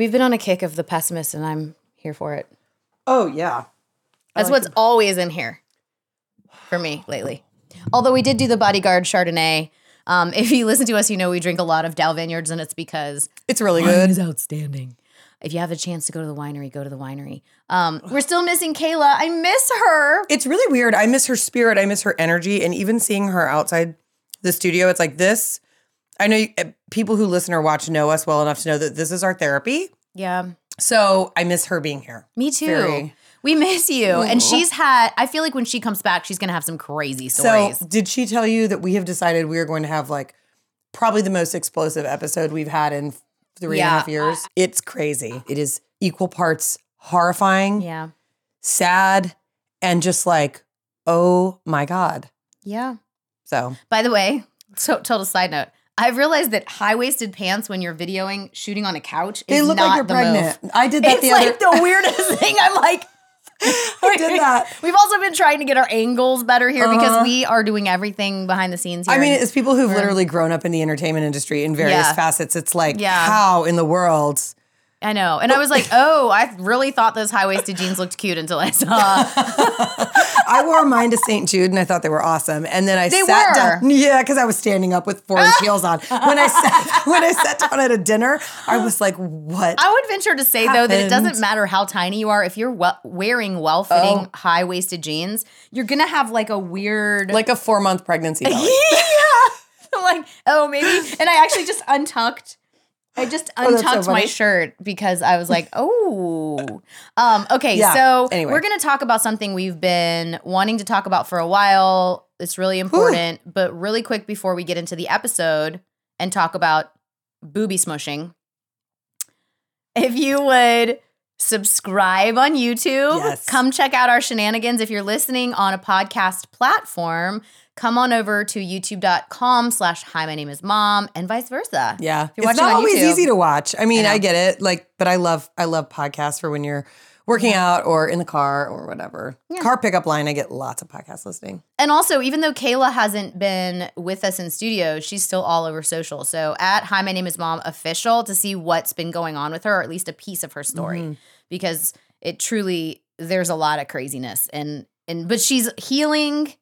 We've been on a kick of the pessimist, and I'm here for it. Oh, yeah. That's what's always in here for me lately. Although we did do the Bodyguard Chardonnay. If you listen to us, you know we drink a lot of Dow Vineyards, and it's because it's really good. Wine is outstanding. If you have a chance to go to the winery, go to the winery. We're still missing Kayla. I miss her. It's really weird. I miss her spirit. I miss her energy. And even seeing her outside the studio, it's like this. I know people who listen or watch know us well enough to know that this is our therapy. Yeah. So I miss her being here. Me too. We miss you. Ooh. And I feel like when she comes back, she's going to have some crazy stories. So did she tell you that we have decided we are going to have like probably the most explosive episode we've had in 3.5 years? It's crazy. It is equal parts horrifying, sad, and just like, oh my God. Yeah. So. By the way, total side note. I've realized that high-waisted pants when you're shooting on a couch is not the move. They look like you're pregnant. Move. I did that It's like the weirdest thing. I'm like. I did that. We've also been trying to get our angles better here because we are doing everything behind the scenes here. I mean, as people who've literally grown up in the entertainment industry in various facets, it's like, how in the world? I know. And I was like, oh, I really thought those high-waisted jeans looked cute until I saw. I wore mine to St. Jude, and I thought they were awesome. And then I sat down. Yeah, because I was standing up with 4-inch heels on. When I sat down at a dinner, I was like, what? I would venture to say, though, that it doesn't matter how tiny you are. If you're wearing well-fitting high-waisted jeans, you're going to have like a weird... Like a 4-month pregnancy belly. Yeah. I'm like, oh, maybe. And I actually just untucked my shirt because I was like, oh. Anyway. We're going to talk about something we've been wanting to talk about for a while. It's really important. Ooh. But really quick before we get into the episode and talk about booby smushing, if you would subscribe on YouTube, come check out our shenanigans. If you're listening on a podcast platform, come on over to youtube.com/Hi My Name Is Mom and vice versa. Yeah. If you're watching on YouTube. It's not always easy to watch. I mean, I get it. Like, but I love podcasts for when you're working out or in the car or whatever. Yeah. Car pickup line, I get lots of podcast listening. And also, even though Kayla hasn't been with us in studio, she's still all over social. So at Hi My Name Is Mom official to see what's been going on with her, or at least a piece of her story. Mm-hmm. Because there's a lot of craziness. But she's healing.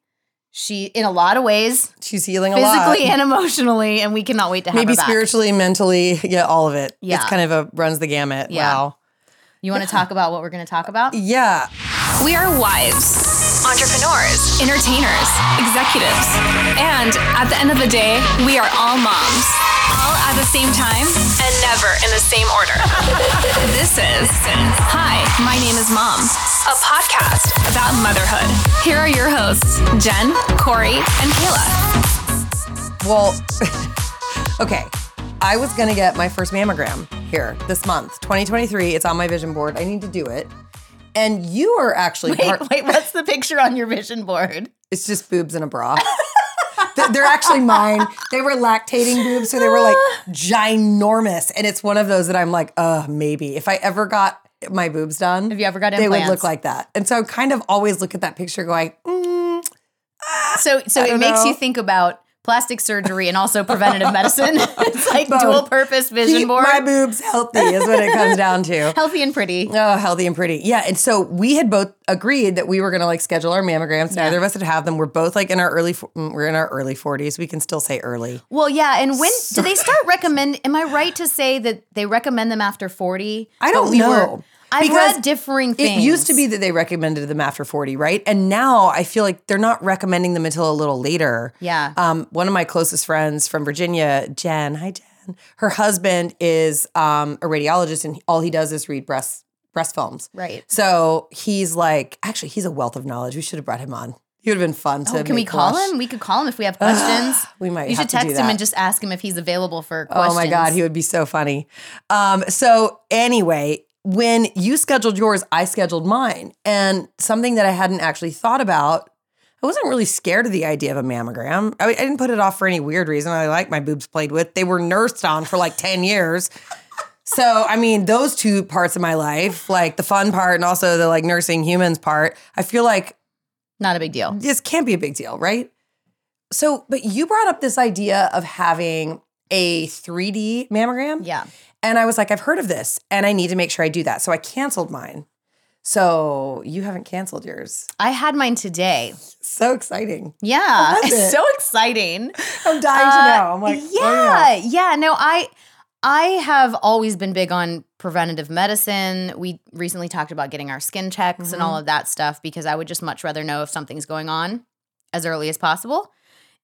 She's healing a lot. Physically and emotionally, and we cannot wait to have her back. Maybe spiritually, mentally, all of it. Yeah. It's kind of runs the gamut. Yeah. Wow. You want to talk about what we're going to talk about? Yeah. We are wives, entrepreneurs, entertainers, executives, and at the end of the day, we are all moms, all at the same time and never in the same order. This is Hi, My Name Is Mom, a podcast about motherhood. Here are your hosts, Jen, Corey, and Kayla. Well, okay. I was going to get my first mammogram here this month, 2023. It's on my vision board. I need to do it. And you are actually... Wait, what's the picture on your vision board? It's just boobs and a bra. They're actually mine. They were lactating boobs, so they were like ginormous. And it's one of those that I'm like, maybe. If I ever got my boobs done, they would look like that. And so I kind of always look at that picture going, So it makes you think about plastic surgery and also preventative medicine. It's like dual-purpose vision board. My boobs healthy is what it comes down to. Healthy and pretty. Oh, healthy and pretty. Yeah, and so we had both agreed that we were going to schedule our mammograms. Neither of us would have them. We're both we're in our early 40s. We can still say early. Well, yeah, and when do they start recommend? Am I right to say that they recommend them after 40? I don't know. I've read differing things. It used to be that they recommended them after 40, right? And now I feel like they're not recommending them until a little later. Yeah. One of my closest friends from Virginia, Jen. Hi, Jen. Her husband is a radiologist, and all he does is read breast films. Right. So he's actually, he's a wealth of knowledge. We should have brought him on. He would have been fun to Can we call him? We could call him if we have questions. We might have to do that. You should text him and just ask him if he's available for questions. Oh, my God. He would be so funny. So anyway... When you scheduled yours, I scheduled mine. And something that I hadn't actually thought about, I wasn't really scared of the idea of a mammogram. I didn't put it off for any weird reason. I like my boobs played with. They were nursed on for 10 years. So, I mean, those two parts of my life, the fun part and also the nursing humans part, I feel like... Not a big deal. This can't be a big deal, right? So, but you brought up this idea of having a 3D mammogram. Yeah. And I was like, I've heard of this and I need to make sure I do that. So I canceled mine. So you haven't canceled yours. I had mine today. So exciting. Yeah. It's so exciting. I'm dying to know. I'm like, yeah. Yeah. No, I have always been big on preventative medicine. We recently talked about getting our skin checks and all of that stuff because I would just much rather know if something's going on as early as possible.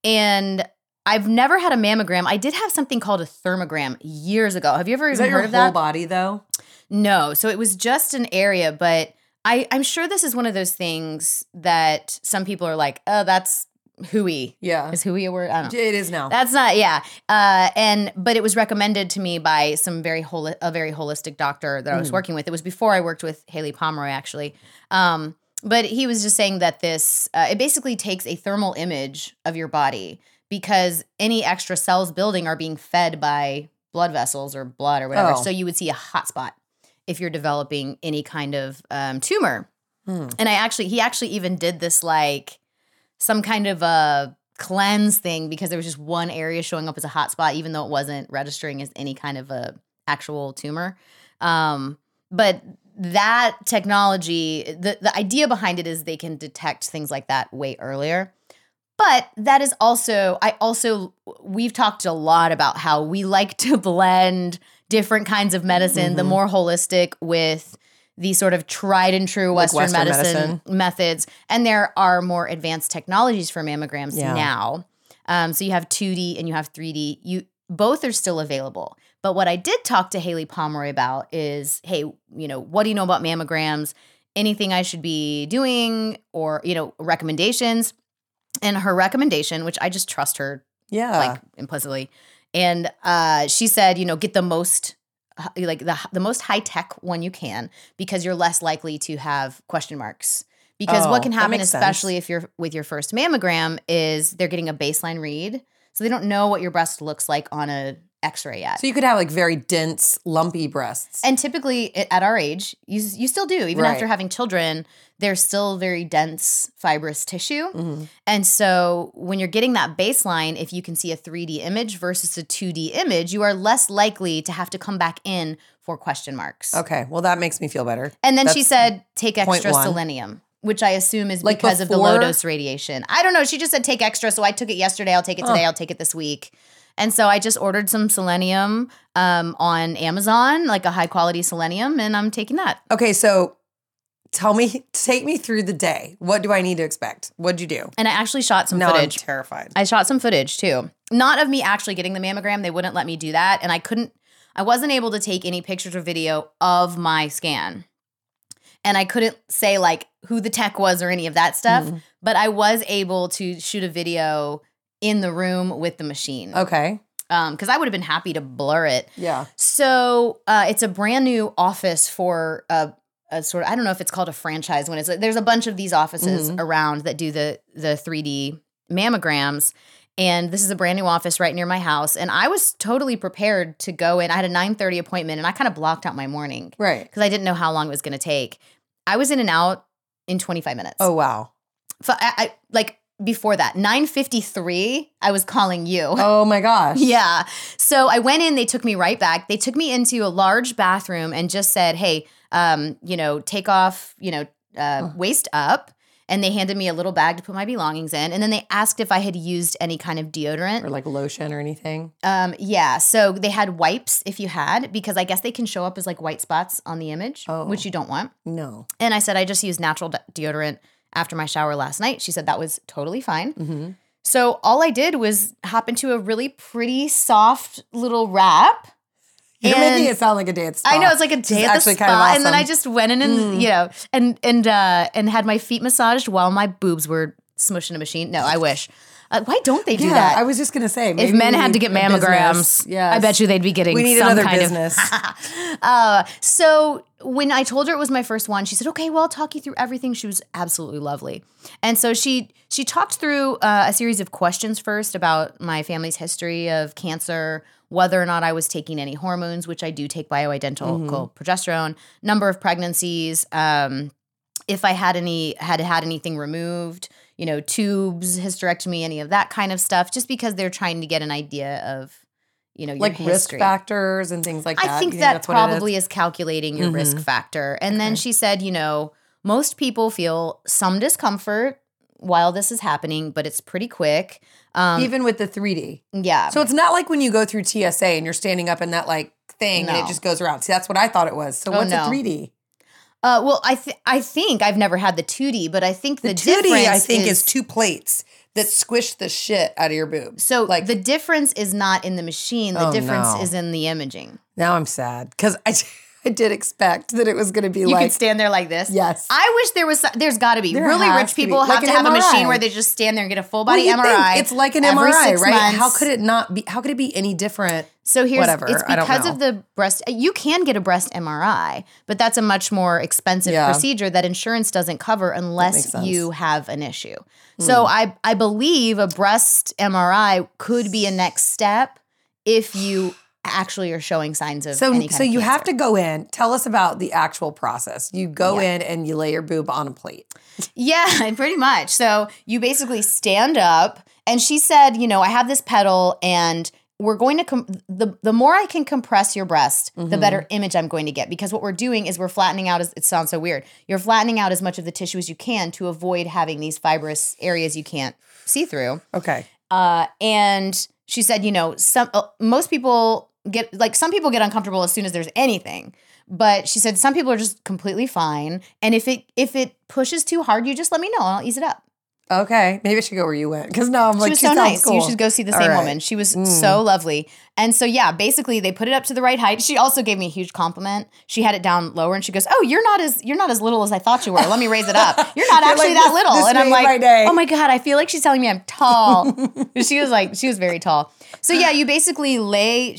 And I've never had a mammogram. I did have something called a thermogram years ago. Have you ever even heard of that? Is that your whole body though? No. So it was just an area, but I'm sure this is one of those things that some people are like, oh, that's hooey. Yeah. Is hooey a word? I don't know. It is now. That's not, yeah. But it was recommended to me by some very holistic doctor that I was working with. It was before I worked with Haley Pomeroy, actually. But he was just saying that this, it basically takes a thermal image of your body because any extra cells building are being fed by blood vessels or blood or whatever. Oh. So you would see a hot spot if you're developing any kind of tumor. And he actually even did this like some kind of a cleanse thing because there was just one area showing up as a hot spot, even though it wasn't registering as any kind of a actual tumor. But that technology, the idea behind it is they can detect things like that way earlier. But that is also, we've talked a lot about how we like to blend different kinds of medicine, the more holistic with the sort of tried and true Western medicine methods. And there are more advanced technologies for mammograms now. So you have 2D and you have 3D. Both are still available. But what I did talk to Haley Pomeroy about is, hey, what do you know about mammograms? Anything I should be doing or, recommendations? And her recommendation, which I just trust her implicitly. And she said, get the most the most high-tech one you can because you're less likely to have question marks. Because what can happen, especially if you're with your first mammogram, is they're getting a baseline read. So they don't know what your breast looks like on a x-ray yet. So you could have very dense, lumpy breasts. And typically at our age, you still do. Even after having children, there's still very dense, fibrous tissue. And so when you're getting that baseline, if you can see a 3D image versus a 2D image, you are less likely to have to come back in for question marks. Okay. Well, that makes me feel better. And then she said, take extra selenium, which I assume is because of the low-dose radiation. I don't know. She just said take extra, so I took it yesterday. I'll take it today. I'll take it this week. And so I just ordered some selenium on Amazon, a high-quality selenium, and I'm taking that. Okay, so take me through the day. What do I need to expect? What'd you do? And I actually shot some footage. I'm terrified. I shot some footage, too. Not of me actually getting the mammogram. They wouldn't let me do that, and I wasn't able to take any pictures or video of my scan. And I couldn't say, who the tech was or any of that stuff, but I was able to shoot a video in the room with the machine. Okay. Because I would have been happy to blur it. Yeah. So it's a brand new office for a sort of, I don't know if it's called a franchise when it's, there's a bunch of these offices around that do the 3D mammograms. And this is a brand new office right near my house. And I was totally prepared to go in. I had a 9:30 appointment and I kind of blocked out my morning. Right. Because I didn't know how long it was going to take. I was in and out in 25 minutes. Oh, wow. So before that, 9:53, I was calling you. Oh my gosh. Yeah. So I went in, they took me right back. They took me into a large bathroom and just said, hey, take off, waist up. And they handed me a little bag to put my belongings in. And then they asked if I had used any kind of deodorant. Or lotion or anything. Yeah. So they had wipes if you had, because I guess they can show up as white spots on the image, which you don't want. No. And I said, I just used natural deodorant after my shower last night. She said that was totally fine. So all I did was hop into a really pretty soft little wrap. You're making it sound like a day at the spa. I know, it's like a day at the spa. Kind of awesome. And then I just went in and, and had my feet massaged while my boobs were smushing a machine. No, I wish. Why don't they do that? I was just going to say. Maybe if men had to get mammograms, I bet you they'd be getting some kind business. So when I told her it was my first one, she said, okay, well, I'll talk you through everything. She was absolutely lovely. And so she talked through a series of questions first about my family's history of cancer, whether or not I was taking any hormones, which I do take bioidentical progesterone, number of pregnancies, if I had anything removed, tubes, hysterectomy, any of that kind of stuff, just because they're trying to get an idea of you know, your history. Like risk factors and things like that. I think that probably is calculating your risk factor. And then she said, you know, most people feel some discomfort while this is happening, but it's pretty quick. Even with the 3D. Yeah. So it's not like when you go through TSA and you're standing up in that like thing and it just goes around. See, that's what I thought it was. So what's a 3D? Well, I think I've never had the 2D, but I think the 2D difference is two plates that squish the shit out of your boobs. So like, the difference is not in the machine. The difference is in the imaging. Now I'm sad because I did expect that it was going to be you could stand there like this. Yes. I wish there was, there's got to be. Really rich people have to have a machine where they just stand there and get a full body MRI. It's like an MRI, right? Months. How could it not be, how could it be any different? So here's, it's because of the breast, you can get a breast MRI, but that's a much more expensive procedure that insurance doesn't cover unless you have an issue. So I believe a breast MRI could be a next step if you actually are showing signs of any kind of cancer. So you have to go in. Tell us about the actual process. You go in and you lay your boob on a plate. Yeah, pretty much. So you basically stand up and she said, you know, I have this pedal and we're going to, the more I can compress your breast, the better image I'm going to get. Because what we're doing is we're flattening out, it sounds so weird, you're flattening out as much of the tissue as you can to avoid having these fibrous areas you can't see through. Okay. And she said, you know, most people get, like, some people get uncomfortable as soon as there's anything, but she said some people are just completely fine, and if it pushes too hard, you just let me know and I'll ease it up. Okay, maybe I should go where you went because now I'm like, she was so nice. Cool. You should go see the same woman. She was so lovely, and so yeah, basically they put it up to the right height. She also gave me a huge compliment. She had it down lower, and she goes, "Oh, you're not as little as I thought you were. Let me raise it up. You're not actually like, that little." And I'm like, "Oh my god, I feel like she's telling me I'm tall." She was very tall. So yeah, you basically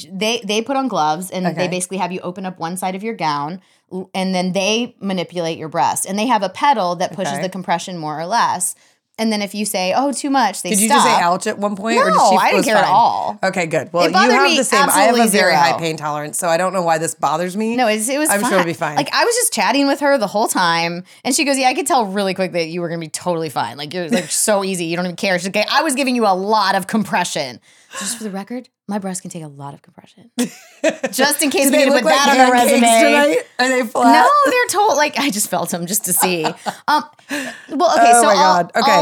they put on gloves and they basically have you open up one side of your gown. And then they manipulate your breast. And they have a pedal that pushes the compression more or less. And then if you say, oh, too much, they stop. Did you just say ouch at one point? No, or I didn't care at all. Okay, good. Well, you have the same. I have a very high pain tolerance, so I don't know why this bothers me. No, it was fine. I'm sure it'll be fine. Like, I was just chatting with her the whole time. And she goes, yeah, I could tell really quick that you were going to be totally fine. Like, it was like so easy. You don't even care. She's like, I was giving you a lot of compression. So just for the record, my breasts can take a lot of compression. Just in case we need to put that on our resume. Tonight? Are they flat? No, they're told. Like, I just felt them just to see. I'll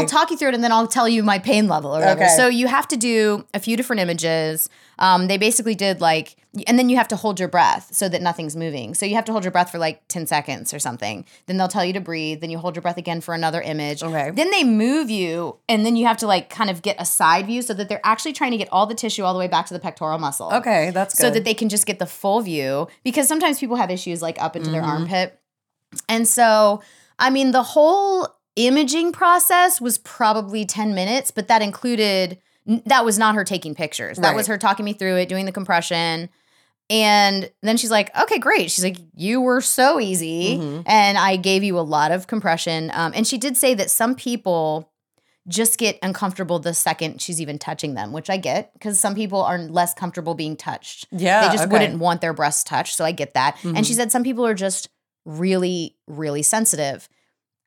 talk you through it and then I'll tell you my pain level or whatever. Okay. So you have to do a few different images. They basically did like, and then you have to hold your breath so that nothing's moving. So you have to hold your breath for like 10 seconds or something. Then they'll tell you to breathe. Then you hold your breath again for another image. Okay. Then they move you and then you have to like kind of get a side view so that they're actually trying to get all the tissue all the way back to the pectoral muscle. Okay, that's good. So that they can just get the full view because sometimes people have issues like up into their armpit. And so, I mean, the whole imaging process was probably 10 minutes, but that included – that was not her taking pictures. That was her talking me through it, doing the compression. And then she's like, okay, great. She's like, you were so easy. And I gave you a lot of compression. And she did say that some people just get uncomfortable the second she's even touching them, which I get because some people are less comfortable being touched. Yeah, they just wouldn't want their breasts touched, so I get that. And she said some people are just really, really sensitive.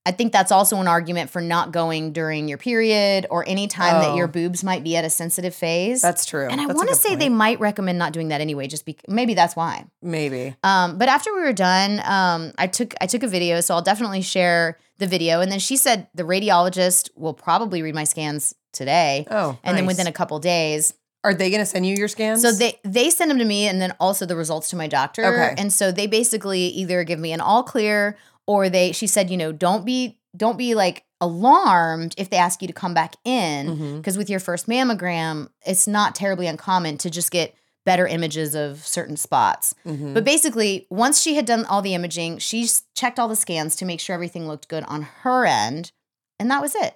I think that's also an argument for not going during your period or any time that your boobs might be at a sensitive phase. That's true. And I want to say they might recommend not doing that anyway. Maybe that's why. Maybe. But after we were done, I took a video, so I'll definitely share the video. And then she said the radiologist will probably read my scans today. Oh, and nice. Then within a couple days. Are they going to send you your scans? So they send them to me and then also the results to my doctor. Okay. And so they basically either give me an all clear. Or she said, you know, don't be like alarmed if they ask you to come back in because with your first mammogram, it's not terribly uncommon to just get better images of certain spots. But basically, once she had done all the imaging, she checked all the scans to make sure everything looked good on her end, and that was it.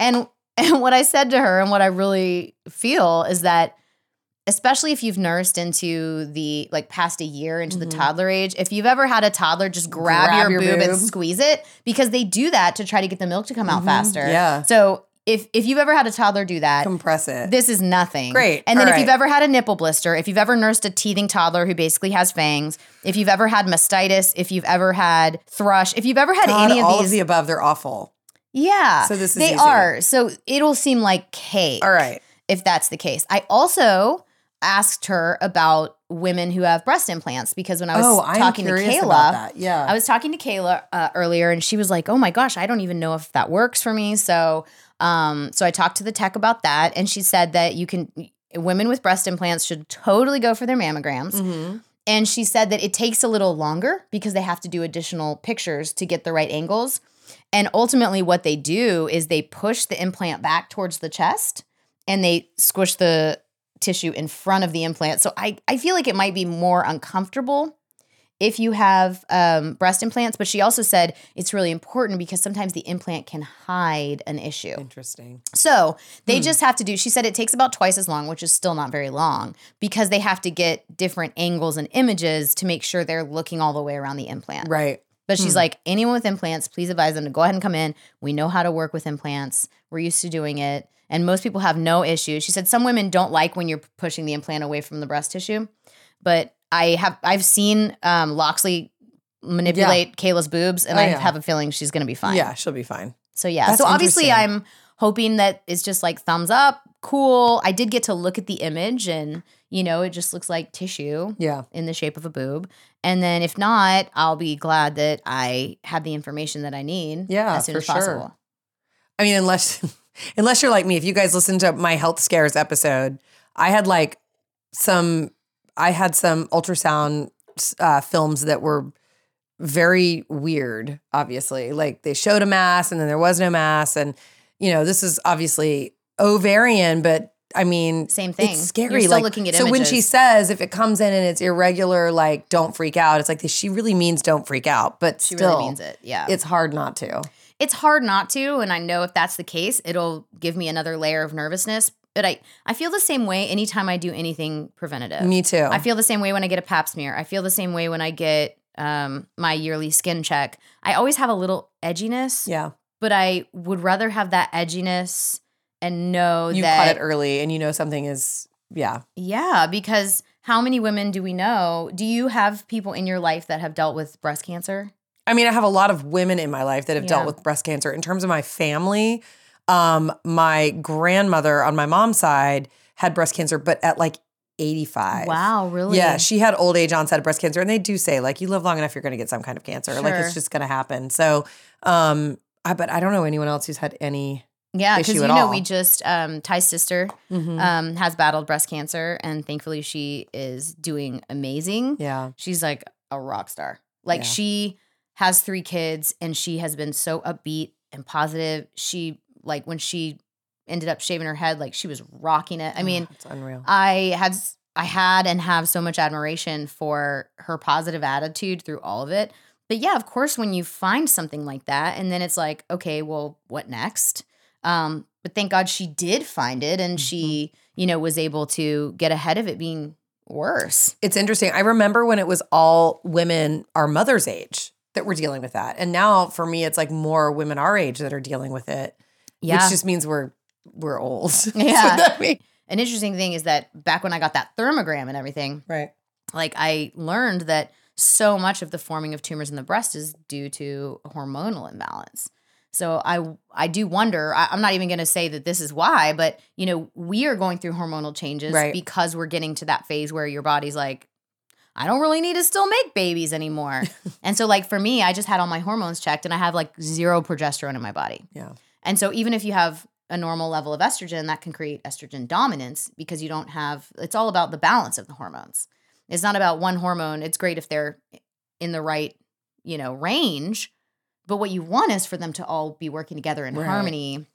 And what I said to her and what I really feel is that especially if you've nursed into the, like, past a year into the toddler age, if you've ever had a toddler just grab your boob and squeeze it, because they do that to try to get the milk to come out faster. Yeah. So if you've ever had a toddler do that, compress it. This is nothing. Great. And then if you've ever had a nipple blister, if you've ever nursed a teething toddler who basically has fangs, if you've ever had mastitis, if you've ever had thrush, if you've ever had any of all these. All of the above, they're awful. Yeah. So this is They easy. Are. So it'll seem like cake. All right. If that's the case. I also asked her about women who have breast implants, because when I was talking to Kayla, I was talking to Kayla earlier, and she was like, oh my gosh, I don't even know if that works for me. So I talked to the tech about that, and she said that women with breast implants should totally go for their mammograms. Mm-hmm. And she said that it takes a little longer because they have to do additional pictures to get the right angles. And ultimately what they do is they push the implant back towards the chest and they squish the tissue in front of the implant. So I feel like it might be more uncomfortable if you have breast implants. But she also said it's really important because sometimes the implant can hide an issue. Interesting. So they just have to do – she said it takes about twice as long, which is still not very long, because they have to get different angles and images to make sure they're looking all the way around the implant. Right. But she's like, anyone with implants, please advise them to go ahead and come in. We know how to work with implants. We're used to doing it. And most people have no issue. She said some women don't like when you're pushing the implant away from the breast tissue. But I've seen Loxley manipulate Kayla's boobs, and I have a feeling she's going to be fine. Yeah, she'll be fine. So yeah. That's so obviously I'm hoping that it's just like thumbs up, cool. I did get to look at the image, and it just looks like tissue in the shape of a boob. And then if not, I'll be glad that I have the information that I need as soon as possible. Sure. I mean, unless you're like me, if you guys listened to my health scares episode, I had some ultrasound films that were very weird, obviously. Like they showed a mass and then there was no mass. And, this is obviously ovarian, but I mean, same thing. It's scary. You're still looking at images. So when she says, if it comes in and it's irregular, like, don't freak out. It's like, she really means don't freak out, but she still really means it. Yeah. It's hard not to. It's hard not to, and I know if that's the case, it'll give me another layer of nervousness. But I feel the same way anytime I do anything preventative. Me too. I feel the same way when I get a pap smear. I feel the same way when I get my yearly skin check. I always have a little edginess. Yeah. But I would rather have that edginess and know you that— you caught it early and something is, yeah. Yeah, because how many women do we know? Do you have people in your life that have dealt with breast cancer? I mean, I have a lot of women in my life that have dealt with breast cancer. In terms of my family, my grandmother on my mom's side had breast cancer, but at 85. Wow, really? Yeah, she had old age onset of breast cancer. And they do say, you live long enough, you're going to get some kind of cancer. Sure. It's just going to happen. So, but I don't know anyone else who's had any issue at all. Yeah, because we just, Ty's sister has battled breast cancer. And thankfully, she is doing amazing. Yeah. She's like a rock star. She has 3 kids, and she has been so upbeat and positive. She, when she ended up shaving her head, she was rocking it. I mean, it's unreal. I had and have so much admiration for her positive attitude through all of it. But yeah, of course, when you find something like that, and then it's like, okay, well, what next? But thank God she did find it, and she, was able to get ahead of it being worse. It's interesting. I remember when it was all women our mother's age that we're dealing with that. And now for me, it's more women our age that are dealing with it. Yeah. Which just means we're old. Yeah. An interesting thing is that back when I got that thermogram and everything, right? I learned that so much of the forming of tumors in the breast is due to a hormonal imbalance. So I do wonder, I'm not even going to say that this is why, but we are going through hormonal changes because we're getting to that phase where your body's I don't really need to still make babies anymore. And so for me, I just had all my hormones checked, and I have 0 progesterone in my body. Yeah. And so even if you have a normal level of estrogen, that can create estrogen dominance because you don't have – it's all about the balance of the hormones. It's not about one hormone. It's great if they're in the right, range, but what you want is for them to all be working together in harmony.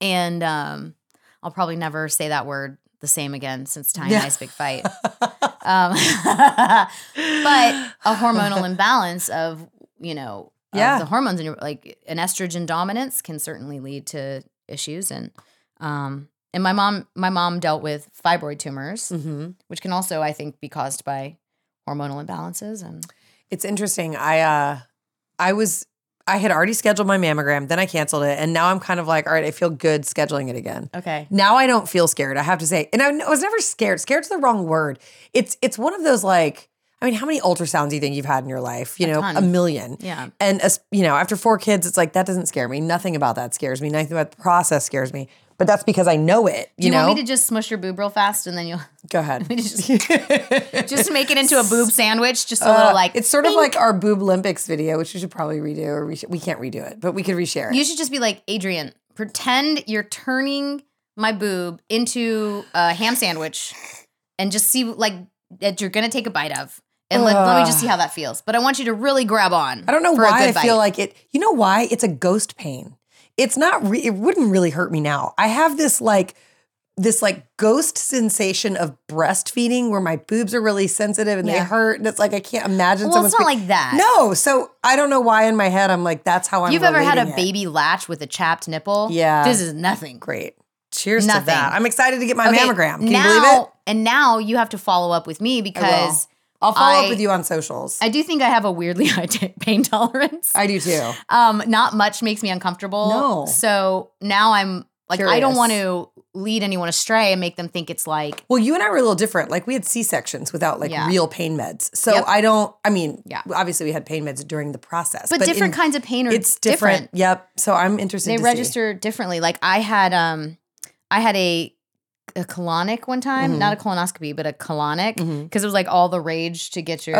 And I'll probably never say that word the same again since Ty and I's big fight. But a hormonal imbalance of, of the hormones in your, an estrogen dominance can certainly lead to issues. And, my mom dealt with fibroid tumors, which can also, I think, be caused by hormonal imbalances. And it's interesting. I had already scheduled my mammogram, then I canceled it, and now I'm kind of all right, I feel good scheduling it again. Okay. Now I don't feel scared, I have to say. And I was never scared. Scared's the wrong word. It's one of those how many ultrasounds do you think you've had in your life? A ton. A million. Yeah. And, after 4 kids, it's that doesn't scare me. Nothing about that scares me. Nothing about the process scares me. But that's because I know it, you know? Do you want me to just smush your boob real fast and then you'll... Go ahead. Just make it into a boob sandwich, just a little like... It's sort of like our Boob Olympics video, which we should probably redo. Or we can't redo it, but we could reshare it. You should just be like, Adrian, pretend you're turning my boob into a ham sandwich and just see like that you're going to take a bite of. And let me just see how that feels. But I want you to really grab on. I don't know why I feel like it... You know why? It's a ghost pain. It's not, it wouldn't really hurt me now. I have this ghost sensation of breastfeeding where my boobs are really sensitive and they hurt. And it's like, I can't imagine someone's. Well, it's not like that. No. So I don't know why in my head I'm like, that's how I'm relating it. You've ever had a baby latch with a chapped nipple? Yeah. This is nothing. Great. Cheers to that. I'm excited to get my mammogram. Can you believe it? And now you have to follow up with me because... I'll follow up with you on socials. I do think I have a weirdly high pain tolerance. I do too. Not much makes me uncomfortable. No. So now I'm like, curious. I don't want to lead anyone astray and make them think it's like. Well, you and I were a little different. Like we had C-sections without real pain meds. So yep. Obviously we had pain meds during the process. But different kinds of pain are different. Yep. So I'm interested to see. They register differently. Like I had a colonic one time, not a colonoscopy, but a colonic, because it was like all the rage to get your,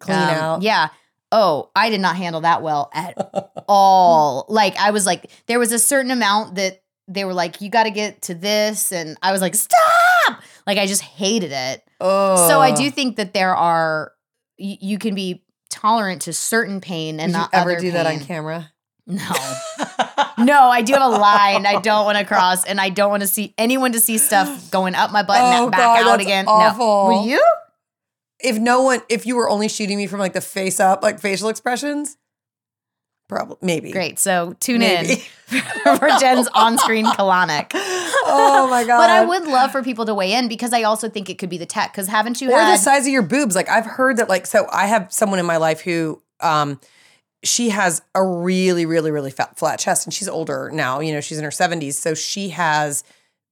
clean out. Yeah. Oh, I did not handle that well at all. Like I was like, there was a certain amount that they were like, you got to get to this. And I was like, stop. Like I just hated it. Oh. So I do think that there are, you can be tolerant to certain pain and not other pain. Did you ever do that on camera? No. No, I do have a line I don't want to cross, and I don't want to see anyone to see stuff going up my butt and back out again. Awful. No. Were you? If you were only shooting me from like the face up, like facial expressions, probably maybe. Great. So tune in for Jen's on-screen colonic. Oh my god! But I would love for people to weigh in because I also think it could be the tech. Because haven't you? Or the size of your boobs. Like I've heard that. Like so, I have someone in my life who. She has a really, really, really flat chest, and she's older now. You know, she's in her 70s, so she has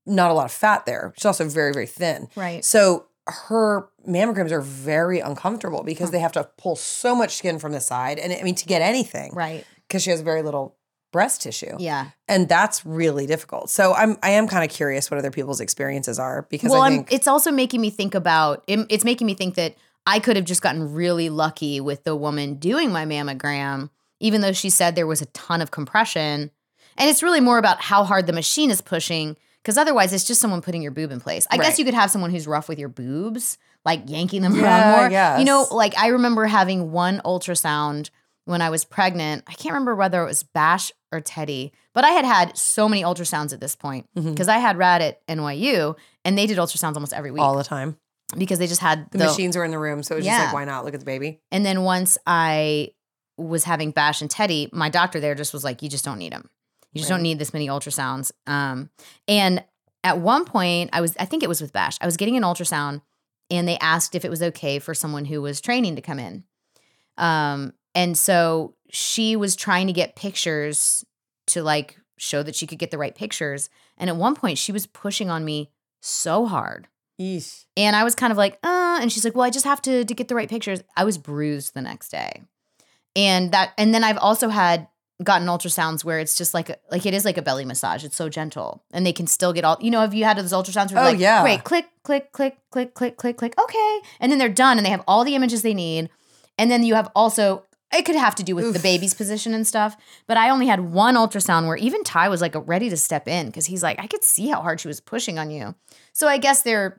not a lot of fat there. She's also very, very thin. Right. So her mammograms are very uncomfortable because they have to pull so much skin from the side, and to get anything. Right. Because she has very little breast tissue. Yeah. And that's really difficult. So I am kind of curious what other people's experiences are because it's also making me think about. It's making me think that. I could have just gotten really lucky with the woman doing my mammogram, even though she said there was a ton of compression. And it's really more about how hard the machine is pushing, because otherwise it's just someone putting your boob in place. I guess you could have someone who's rough with your boobs, like yanking them around more. Yes. You know, like I remember having one ultrasound when I was pregnant. I can't remember whether it was Bash or Teddy, but I had so many ultrasounds at this point because I had rad at NYU and they did ultrasounds almost every week. All the time. Because they just had the machines were in the room, so it was just like, why not look at the baby? And then once I was having Bash and Teddy, my doctor there just was like, you just don't need them. You just don't need this many ultrasounds. And at one point, I think it was with Bash. I was getting an ultrasound, and they asked if it was okay for someone who was training to come in. And so she was trying to get pictures to like show that she could get the right pictures. And at one point, she was pushing on me so hard. Eesh. And I was kind of like, and she's like, well, I just have to get the right pictures. I was bruised the next day. And then I've also gotten ultrasounds where it's just like it is like a belly massage. It's so gentle. And they can still get all, you know, have you had those ultrasounds where great, click, click, click, click, click, click, click. Okay. And then they're done and they have all the images they need. And then you have also, it could have to do with the baby's position and stuff. But I only had one ultrasound where even Ty was like ready to step in because he's like, I could see how hard she was pushing on you. So I guess there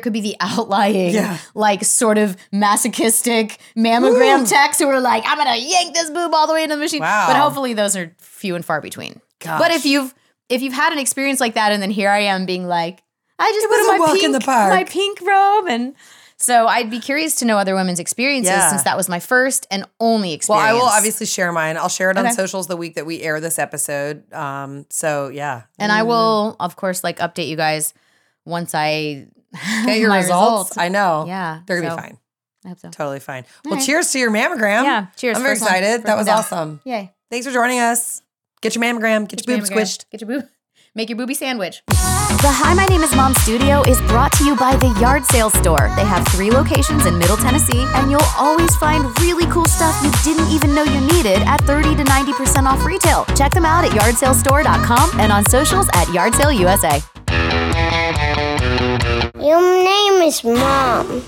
could be the outlying, like sort of masochistic mammogram techs who are like, I'm going to yank this boob all the way into the machine. Wow. But hopefully those are few and far between. Gosh. But if you've had an experience like that and then here I am being like, I just put on my pink robe. And so I'd be curious to know other women's experiences since that was my first and only experience. Well, I will obviously share mine. I'll share it on socials the week that we air this episode. And I will, of course, like update you guys once I... Get your results. I know. Yeah. They're going to be fine. I hope so. Totally fine. All right. Cheers to your mammogram. Yeah. Cheers. I'm very excited. That was awesome. Yay. Thanks for joining us. Get your mammogram. Get your boob squished. Get your boob. Make your booby sandwich. The Hi, My Name Is Mom studio is brought to you by the Yard Sale Store. They have 3 locations in Middle Tennessee, and you'll always find really cool stuff you didn't even know you needed at 30 to 90% off retail. Check them out at yardsalestore.com and on socials at Yard Sale USA. Your name is Mom.